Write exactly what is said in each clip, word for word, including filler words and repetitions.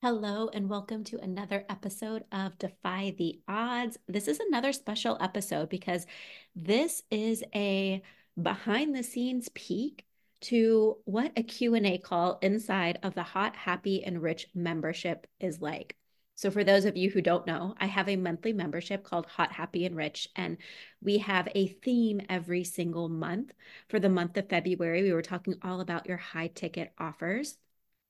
Hello, and welcome to another episode of Defy the Odds. This is another special episode because this is a behind-the-scenes peek to what a Q and A call inside of the Hot, Happy, and Rich membership is like. So for those of you who don't know, I have a monthly membership called Hot, Happy, and Rich, and we have a theme every single month. For the month of February, we were talking all about your high-ticket offers.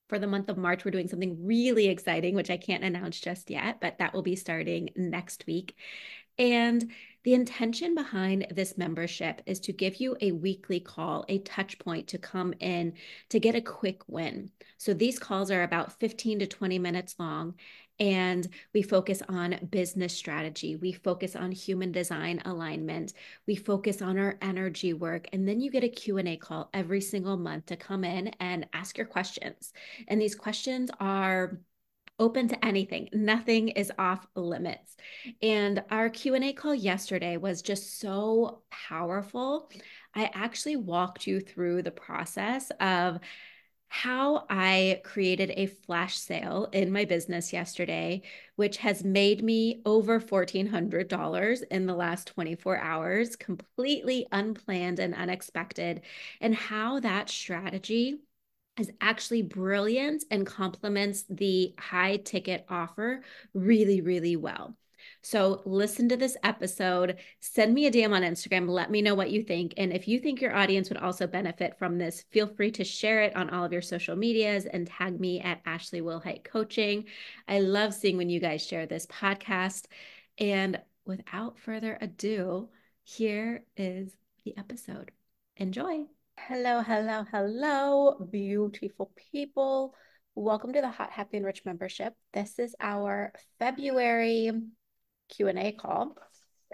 For the month of March, we're doing something really exciting, which I can't announce just yet, but that will be starting next week. And the intention behind this membership is to give you a weekly call, a touch point to come in to get a quick win. So these calls are about fifteen to twenty minutes long, and we focus on business strategy. We focus on human design alignment. We focus on our energy work. And then you get a Q and A call every single month to come in and ask your questions. And these questions are open to anything. Nothing is off limits. And our Q and A call yesterday was just so powerful. I actually walked you through the process of how I created a flash sale in my business yesterday, which has made me over fourteen hundred dollars in the last twenty-four hours, completely unplanned and unexpected, and how that strategy is actually brilliant and complements the high ticket offer really, really well. So listen to this episode, send me a D M on Instagram, let me know what you think. And if you think your audience would also benefit from this, feel free to share it on all of your social medias and tag me at Ashley Wilhite Coaching. I love seeing when you guys share this podcast. And without further ado, here is the episode. Enjoy. Hello, hello, hello, beautiful people. Welcome to the Hot, Happy, and Rich membership. This is our February Q and A call,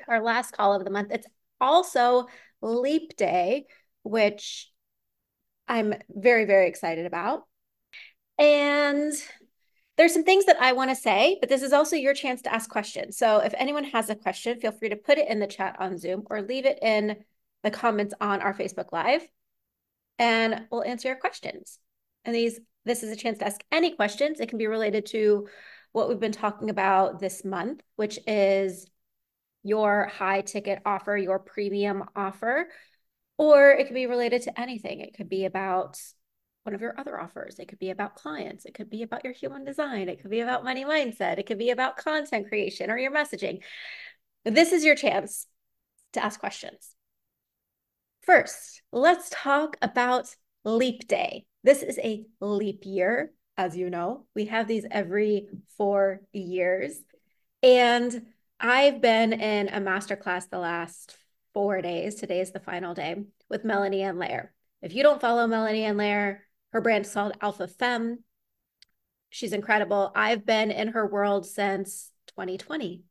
our last call of the month. It's also Leap Day, which I'm very, very excited about. And there's some things that I want to say, but this is also your chance to ask questions. So if anyone has a question, feel free to put it in the chat on Zoom or leave it in the comments on our Facebook Live, and we'll answer your questions. And these This is a chance to ask any questions. It can be related to what we've been talking about this month, which is your high ticket offer, your premium offer, or it can be related to anything. It could be about one of your other offers. It could be about clients. It could be about your human design. It could be about money mindset. It could be about content creation or your messaging. This is your chance to ask questions. First, let's talk about Leap Day. This is a leap year, as you know. We have these every four years. And I've been in a masterclass the last four days. Today is the final day with Melanie Ann Layer. If you don't follow Melanie Ann Layer, her brand is called Alpha Femme. She's incredible. I've been in her world since twenty twenty.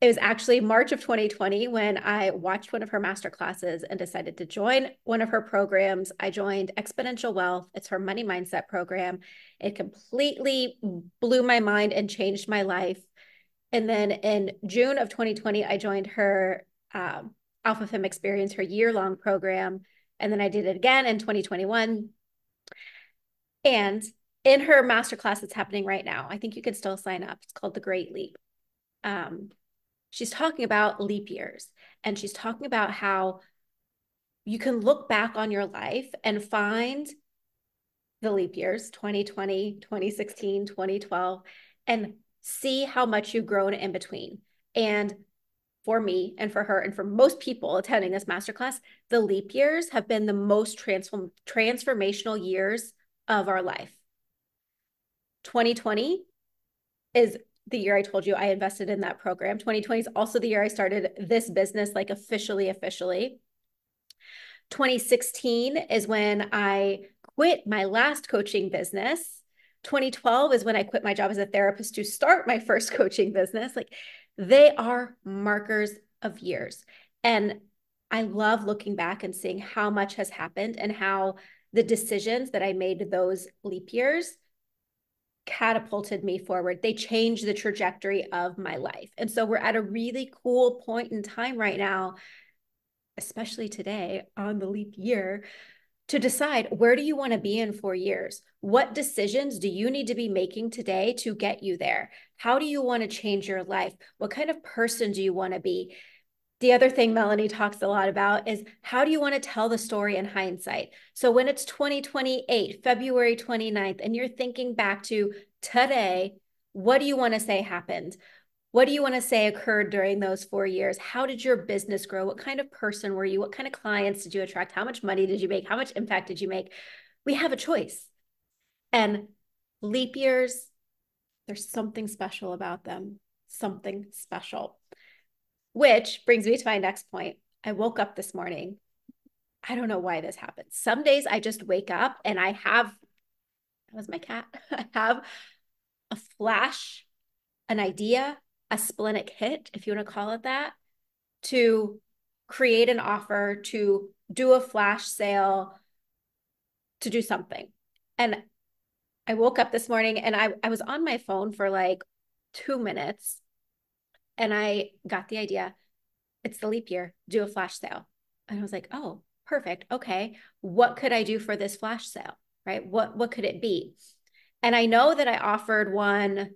It was actually March of twenty twenty when I watched one of her masterclasses and decided to join one of her programs. I joined Exponential Wealth. It's her money mindset program. It completely blew my mind and changed my life. And then in June of twenty twenty, I joined her um, Alpha Femme Experience, her year-long program. And then I did it again in twenty twenty-one. And in her masterclass that's happening right now, I think you can still sign up. It's called The Great Leap. Um, She's talking about leap years, and she's talking about how you can look back on your life and find the leap years, twenty twenty, twenty sixteen, twenty twelve, and see how much you've grown in between. And for me and for her and for most people attending this masterclass, the leap years have been the most transform- transformational years of our life. twenty twenty is the year I told you I invested in that program. twenty twenty is also the year I started this business, like officially, officially. twenty sixteen is when I quit my last coaching business. twenty twelve is when I quit my job as a therapist to start my first coaching business. Like, they are markers of years. And I love looking back and seeing how much has happened and how the decisions that I made those leap years catapulted me forward. They changed the trajectory of my life. And so we're at a really cool point in time right now, especially today on the leap year, to decide, where do you want to be in four years? What decisions do you need to be making today to get you there? How do you want to change your life? What kind of person do you want to be? The other thing Melanie talks a lot about is, how do you want to tell the story in hindsight? So when it's twenty twenty-eight, February twenty-ninth, and you're thinking back to today, what do you want to say happened? What do you want to say occurred during those four years? How did your business grow? What kind of person were you? What kind of clients did you attract? How much money did you make? How much impact did you make? We have a choice. And leap years, there's something special about them, something special. Which brings me to my next point. I woke up this morning. I don't know why this happens. Some days I just wake up and I have, that was my cat, I have a flash, an idea, a splenic hit, if you want to call it that, to create an offer, to do a flash sale, to do something. And I woke up this morning and I, I was on my phone for like two minutes. And I got the idea, it's the leap year, do a flash sale. And I was like, oh, perfect. Okay, what could I do for this flash sale, right? What, what could it be? And I know that I offered one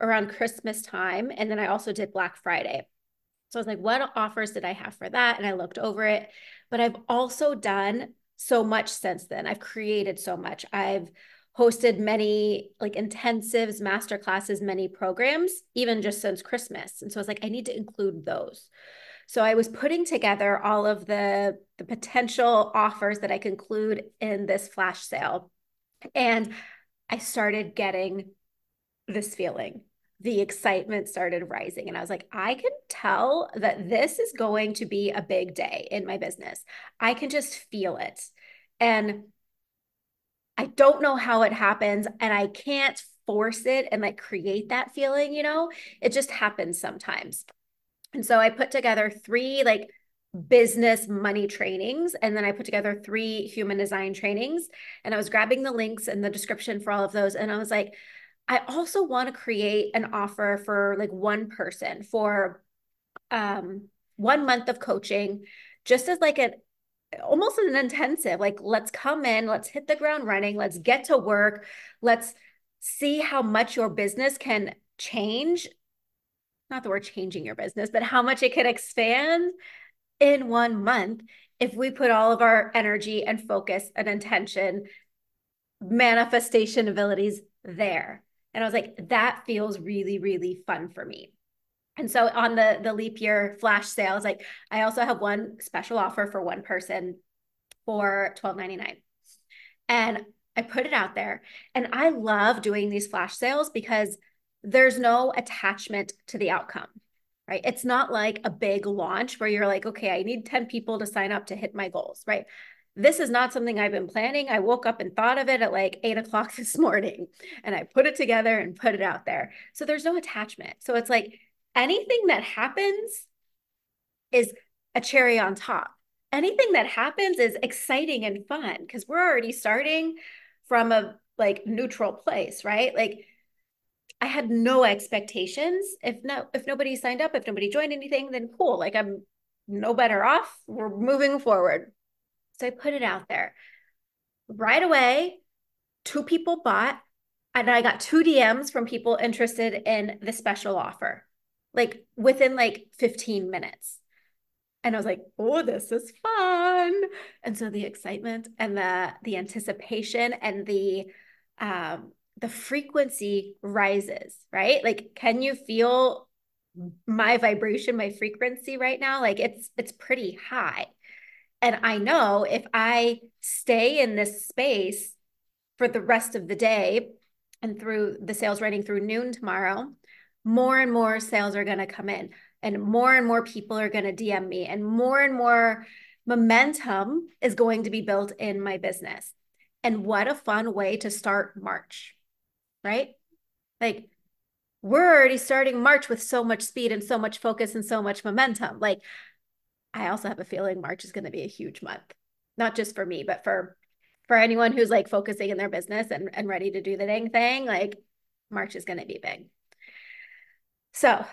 around Christmas time, and then I also did Black Friday. So I was like, what offers did I have for that? And I looked over it, but I've also done so much since then. I've created so much. I've hosted many like intensives, masterclasses, many programs, even just since Christmas. And so I was like, I need to include those. So I was putting together all of the, the potential offers that I could include in this flash sale. And I started getting this feeling. The excitement started rising. And I was like, I can tell that this is going to be a big day in my business. I can just feel it. And I don't know how it happens, and I can't force it and like create that feeling, you know, it just happens sometimes. And so I put together three like business money trainings. And then I put together three human design trainings, and I was grabbing the links in the description for all of those. And I was like, I also want to create an offer for like one person for um, one month of coaching, just as like an almost an intensive, like, let's come in, let's hit the ground running, let's get to work, let's see how much your business can change, not that we're changing your business, but how much it can expand in one month if we put all of our energy and focus and intention, manifestation abilities there. And I was like, that feels really, really fun for me. And so on the, the leap year flash sales, like I also have one special offer for one person for twelve ninety-nine. And I put it out there. And I love doing these flash sales because there's no attachment to the outcome, right? It's not like a big launch where you're like, okay, I need ten people to sign up to hit my goals, right? This is not something I've been planning. I woke up and thought of it at like eight o'clock this morning, and I put it together and put it out there. So there's no attachment. So it's like, anything that happens is a cherry on top. Anything that happens is exciting and fun because we're already starting from a like neutral place, right? Like I had no expectations. If no, if nobody signed up, if nobody joined anything, then cool. Like I'm no better off. We're moving forward. So I put it out there. Right away, two people bought, and I got two D Ms from people interested in the special offer, like within like fifteen minutes. And I was like, oh, this is fun. And so the excitement and the, the anticipation and the, um, the frequency rises, right? Like, can you feel my vibration, my frequency right now? Like it's, it's pretty high. And I know if I stay in this space for the rest of the day and through the sales running through noon tomorrow, more and more sales are going to come in, and more and more people are going to D M me, and more and more momentum is going to be built in my business. And what a fun way to start March, right? Like we're already starting March with so much speed and so much focus and so much momentum. Like I also have a feeling March is going to be a huge month, not just for me, but for, for anyone who's like focusing in their business and, and ready to do the dang thing. Like March is going to be big. So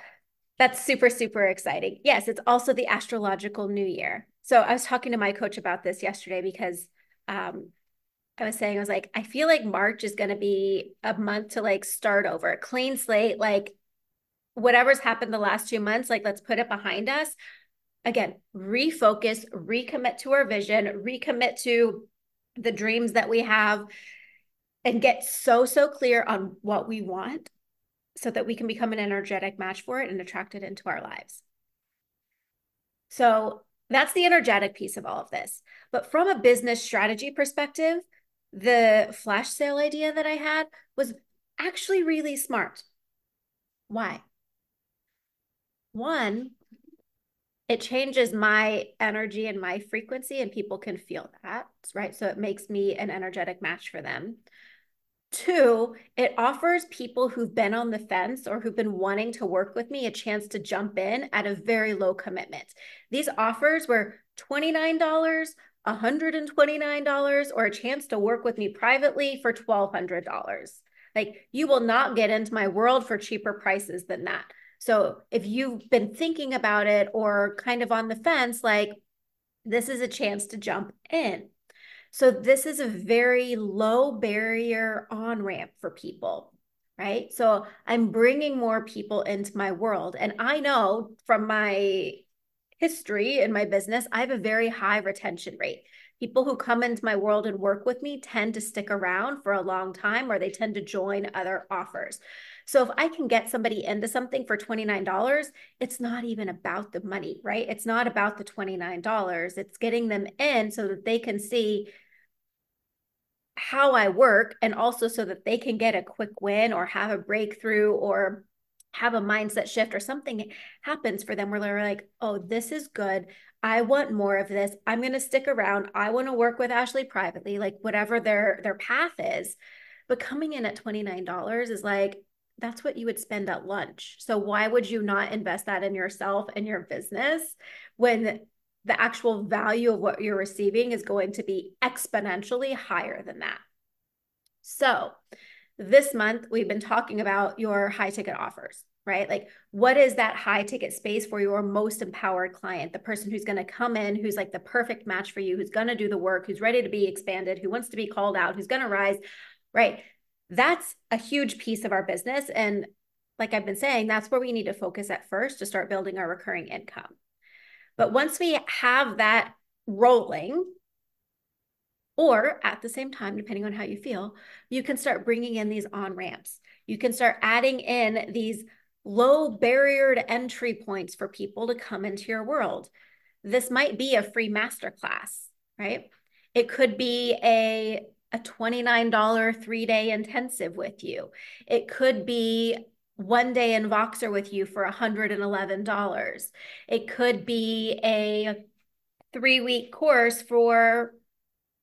that's super, super exciting. Yes, it's also the astrological new year. So I was talking to my coach about this yesterday because um, I was saying, I was like, I feel like March is going to be a month to like start over, clean slate, like whatever's happened the last two months, like let's put it behind us. Again, refocus, recommit to our vision, recommit to the dreams that we have, and get so, so clear on what we want so that we can become an energetic match for it and attract it into our lives. So that's the energetic piece of all of this. But from a business strategy perspective, the flash sale idea that I had was actually really smart. Why? One, it changes my energy and my frequency, and people can feel that, right? So it makes me an energetic match for them. Two, it offers people who've been on the fence or who've been wanting to work with me a chance to jump in at a very low commitment. These offers were twenty-nine dollars, one hundred twenty-nine dollars, or a chance to work with me privately for twelve hundred dollars. Like, you will not get into my world for cheaper prices than that. So if you've been thinking about it or kind of on the fence, like, this is a chance to jump in. So this is a very low barrier on-ramp for people, right? So I'm bringing more people into my world. And I know from my history in my business, I have a very high retention rate. People who come into my world and work with me tend to stick around for a long time, or they tend to join other offers. So if I can get somebody into something for twenty-nine dollars, it's not even about the money, right? It's not about the twenty-nine dollars. It's getting them in so that they can see how I work, and also so that they can get a quick win or have a breakthrough or have a mindset shift, or something happens for them where they're like, oh, this is good. I want more of this. I'm going to stick around. I want to work with Ashley privately, like whatever their, their path is. But coming in at twenty-nine dollars is like, that's what you would spend at lunch. So why would you not invest that in yourself and your business when the actual value of what you're receiving is going to be exponentially higher than that? So this month, we've been talking about your high ticket offers, right? Like, what is that high ticket space for your most empowered client? The person who's going to come in, who's like the perfect match for you, who's going to do the work, who's ready to be expanded, who wants to be called out, who's going to rise, right? That's a huge piece of our business. And like I've been saying, that's where we need to focus at first to start building our recurring income. But once we have that rolling, or at the same time, depending on how you feel, you can start bringing in these on-ramps. You can start adding in these low barrier to entry points for people to come into your world. This might be a free masterclass, right? It could be a a twenty-nine dollar three-day intensive with you. It could be one day in Voxer with you for one hundred eleven dollars. It could be a three-week course for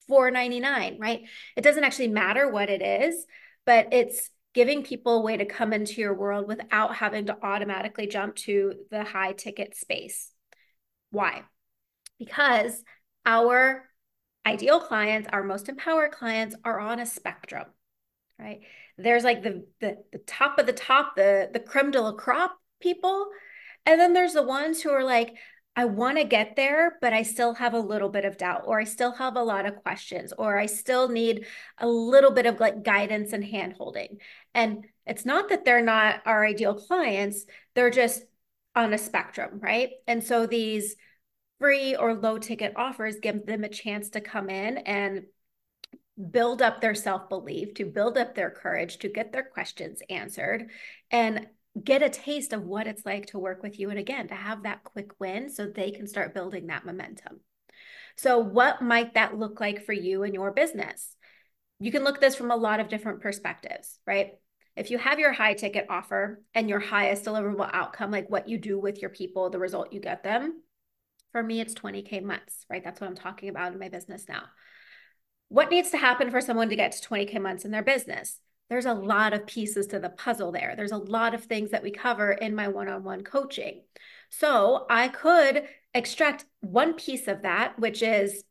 four ninety-nine, right? It doesn't actually matter what it is, but it's giving people a way to come into your world without having to automatically jump to the high-ticket space. Why? Because our ideal clients, our most empowered clients, are on a spectrum, right? There's like the, the, the top of the top, the, the creme de la crop people. And then there's the ones who are like, I want to get there, but I still have a little bit of doubt, or I still have a lot of questions, or I still need a little bit of like guidance and hand holding. And it's not that they're not our ideal clients. They're just on a spectrum, right? And so these free or low ticket offers give them a chance to come in and build up their self-belief, to build up their courage, to get their questions answered, and get a taste of what it's like to work with you. And again, to have that quick win so they can start building that momentum. So what might that look like for you and your business? You can look at this from a lot of different perspectives, right? If you have your high ticket offer and your highest deliverable outcome, like what you do with your people, the result you get them, for me, it's twenty K months, right? That's what I'm talking about in my business now. What needs to happen for someone to get to twenty K months in their business? There's a lot of pieces to the puzzle there. There's a lot of things that we cover in my one-on-one coaching. So I could extract one piece of that, which is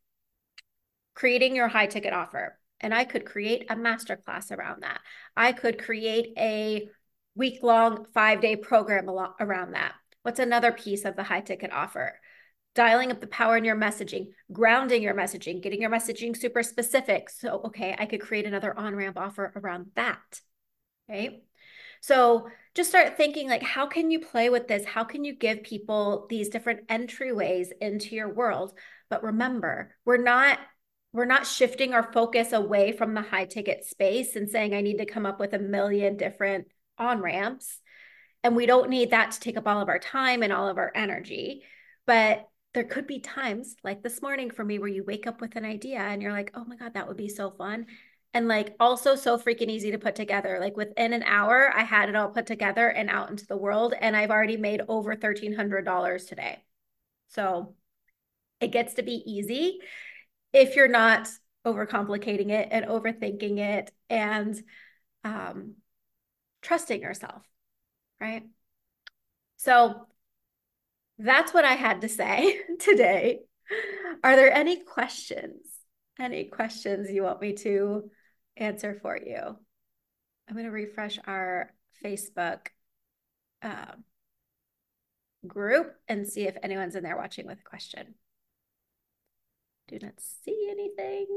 creating your high ticket offer. And I could create a masterclass around that. I could create a week-long five-day program around that. What's another piece of the high ticket offer? dialing up the power in your messaging, grounding your messaging, getting your messaging super specific. So, okay, I could create another on-ramp offer around that, right? So just start thinking like, how can you play with this? How can you give people these different entryways into your world? But remember, we're not, we're not shifting our focus away from the high ticket space and saying, I need to come up with a million different on-ramps. And we don't need that to take up all of our time and all of our energy. But there could be times like this morning for me where you wake up with an idea and you're like, oh my God, that would be so fun. And like also so freaking easy to put together. Like within an hour, I had it all put together and out into the world. And I've already made over thirteen hundred dollars today. So it gets to be easy if you're not overcomplicating it and overthinking it and um, trusting yourself, right? So that's what I had to say today. Are there any questions? Any questions you want me to answer for you? I'm going to refresh our Facebook uh, group and see if anyone's in there watching with a question. Do not see anything.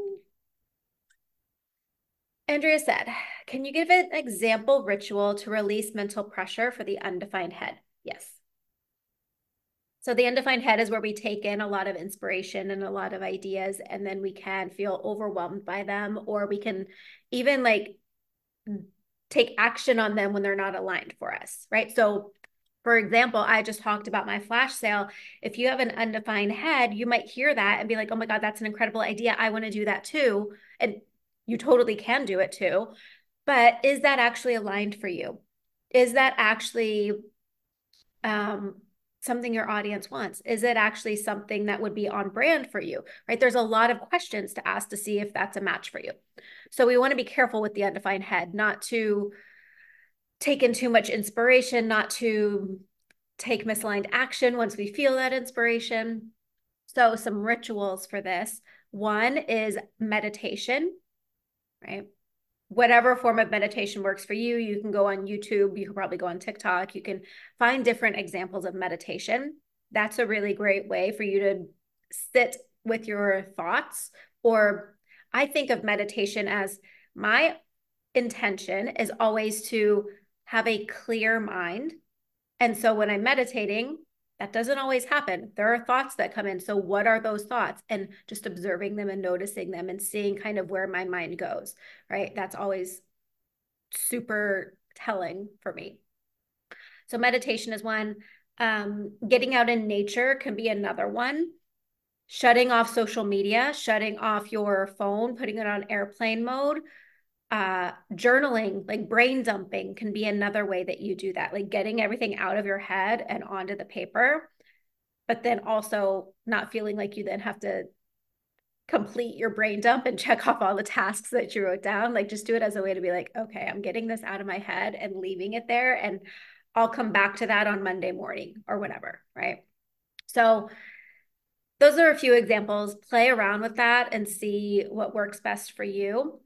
Andrea said, can you give an example ritual to release mental pressure for the undefined head? Yes. So the undefined head is where we take in a lot of inspiration and a lot of ideas, and then we can feel overwhelmed by them, or we can even like take action on them when they're not aligned for us, right? So for example, I just talked about my flash sale. If you have an undefined head, you might hear that and be like, oh my God, that's an incredible idea. I want to do that too. And you totally can do it too. But is that actually aligned for you? Is that actually um, something your audience wants? Is it actually something that would be on brand for you, right? There's a lot of questions to ask to see if that's a match for you. So we want to be careful with the undefined head, not to take in too much inspiration, not to take misaligned action once we feel that inspiration. So some rituals for this. One is meditation, right? Whatever form of meditation works for you. You can go on YouTube, you can probably go on TikTok, you can find different examples of meditation. That's a really great way for you to sit with your thoughts. Or I think of meditation as my intention is always to have a clear mind. And so when I'm meditating, that doesn't always happen. There are thoughts that come in. So what are those thoughts? And just observing them and noticing them and seeing kind of where my mind goes, right? That's always super telling for me. So meditation is one. Um, getting out in nature can be another one. Shutting off social media, shutting off your phone, putting it on airplane mode. Uh, journaling, like brain dumping can be another way that you do that, like getting everything out of your head and onto the paper, but then also not feeling like you then have to complete your brain dump and check off all the tasks that you wrote down. Like just do it as a way to be like, okay, I'm getting this out of my head and leaving it there. And I'll come back to that on Monday morning or whatever, right? So those are a few examples. Play around with that and see what works best for you.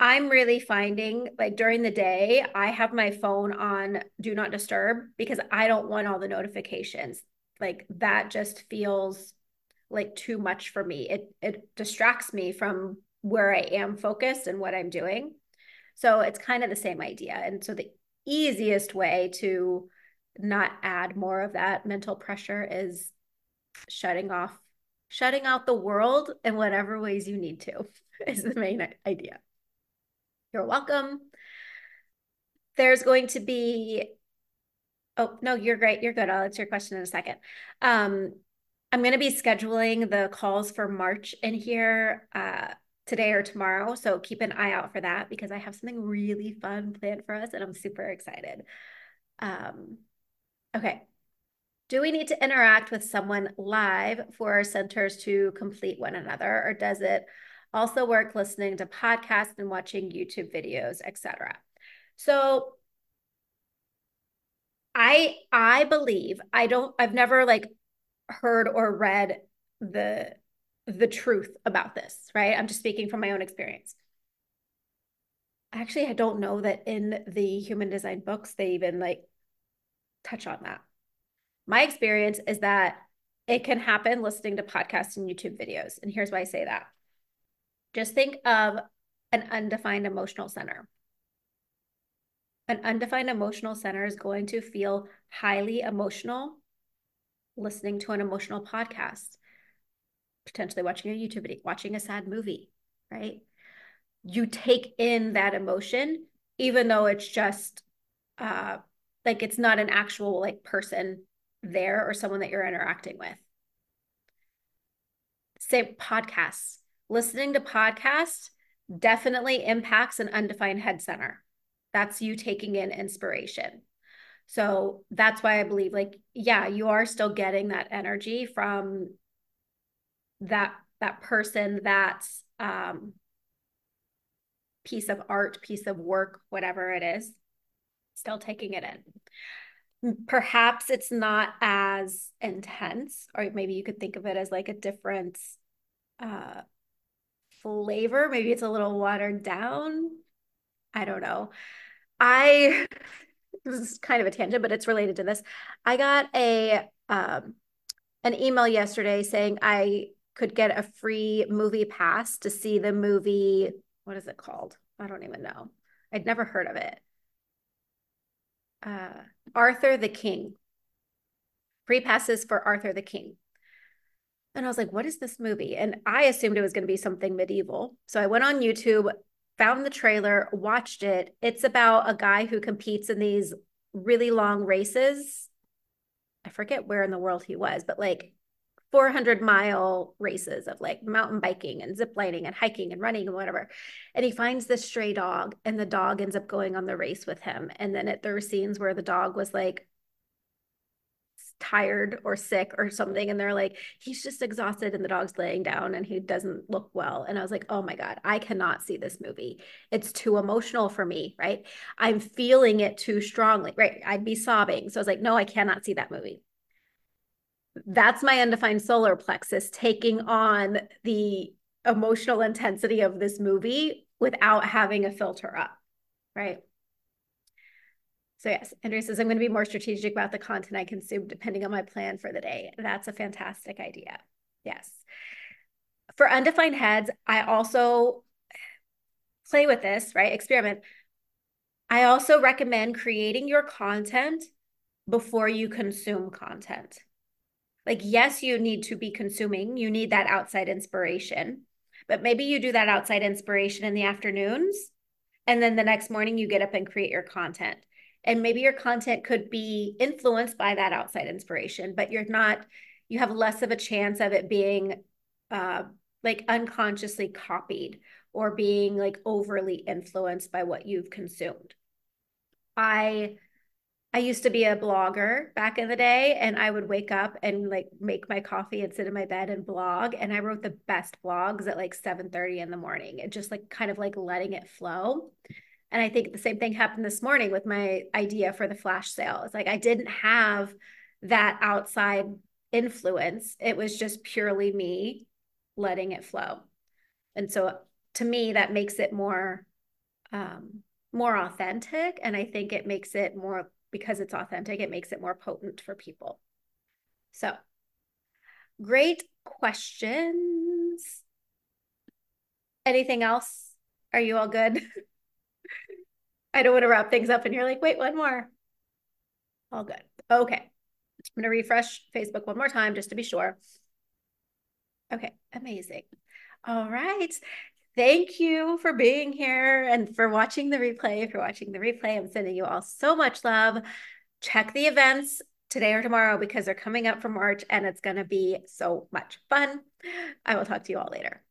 I'm really finding like during the day, I have my phone on do not disturb because I don't want all the notifications. Like that just feels like too much for me. It it distracts me from where I am focused and what I'm doing. So it's kind of the same idea. And so the easiest way to not add more of that mental pressure is shutting off, shutting out the world in whatever ways you need to is the main idea. You're welcome. There's going to be, oh, no, you're great. You're good. I'll answer your question in a second. Um, I'm going to be scheduling the calls for March in here uh, today or tomorrow. So keep an eye out for that because I have something really fun planned for us and I'm super excited. Um, okay. Do we need to interact with someone live for our centers to complete one another, or does it also work listening to podcasts and watching YouTube videos, et cetera? So I I believe, I don't, I've never like heard or read the, the truth about this, right? I'm just speaking from my own experience. Actually, I don't know that in the human design books, they even like touch on that. My experience is that It can happen listening to podcasts and YouTube videos. And here's why I say that. Just think of an undefined emotional center. An undefined emotional center is going to feel highly emotional listening to an emotional podcast, potentially watching a YouTube video, watching a sad movie, right? You take in that emotion, even though it's just uh, like it's not an actual like person there or someone that you're interacting with. Say podcasts. Listening to podcasts definitely impacts an undefined head center. That's you taking in inspiration. So that's why I believe like, yeah, you are still getting that energy from that, that person, that um, piece of art, piece of work, whatever it is, still taking it in. Perhaps it's not as intense, or maybe you could think of it as like a different uh, flavor. Maybe it's a little watered down. I don't know. I, this is kind of a tangent, but it's related to this. I got a um, an email yesterday saying I could get a free movie pass to see the movie, what is it called? I don't even know. I'd never heard of it. Uh, Arthur the King. Free passes for Arthur the King. And I was like, what is this movie? And I assumed it was going to be something medieval. So I went on YouTube, found the trailer, watched it. It's about a guy who competes in these really long races. I forget where in the world he was, but like four hundred mile races of like mountain biking and zip lining and hiking and running and whatever. And he finds this stray dog, and the dog ends up going on the race with him. And then it, there were scenes where the dog was like tired or sick or something, and they're like, he's just exhausted, and the dog's laying down and he doesn't look well. And I was like, oh my God, I cannot see this movie. It's too emotional for me, right? I'm feeling it too strongly, right? I'd be sobbing. So I was like, no, I cannot see that movie. That's my undefined solar plexus taking on the emotional intensity of this movie without having a filter up, right? So yes, Andrea says, I'm going to be more strategic about the content I consume depending on my plan for the day. That's a fantastic idea. Yes. For undefined heads, I also play with this, right? Experiment. I also recommend creating your content before you consume content. Like, yes, you need to be consuming. You need that outside inspiration, but maybe you do that outside inspiration in the afternoons, and then the next morning you get up and create your content. And maybe your content could be influenced by that outside inspiration, but you're not, you have less of a chance of it being uh, like unconsciously copied or being like overly influenced by what you've consumed. I, I used to be a blogger back in the day, and I would wake up and like make my coffee and sit in my bed and blog. And I wrote the best blogs at like seven thirty in the morning, and just like kind of like letting it flow. And I think the same thing happened this morning with my idea for the flash sale. It's like I didn't have that outside influence. It was just purely me letting it flow. And so to me, that makes it more, um, more authentic. And I think it makes it more, because it's authentic, it makes it more potent for people. So great questions. Anything else? Are you all good? I don't want to wrap things up and you're like, wait, one more. All good. Okay. I'm going to refresh Facebook one more time just to be sure. Okay. Amazing. All right. Thank you for being here and for watching the replay. If you're watching the replay, I'm sending you all so much love. Check the events today or tomorrow because they're coming up for March, and it's going to be so much fun. I will talk to you all later.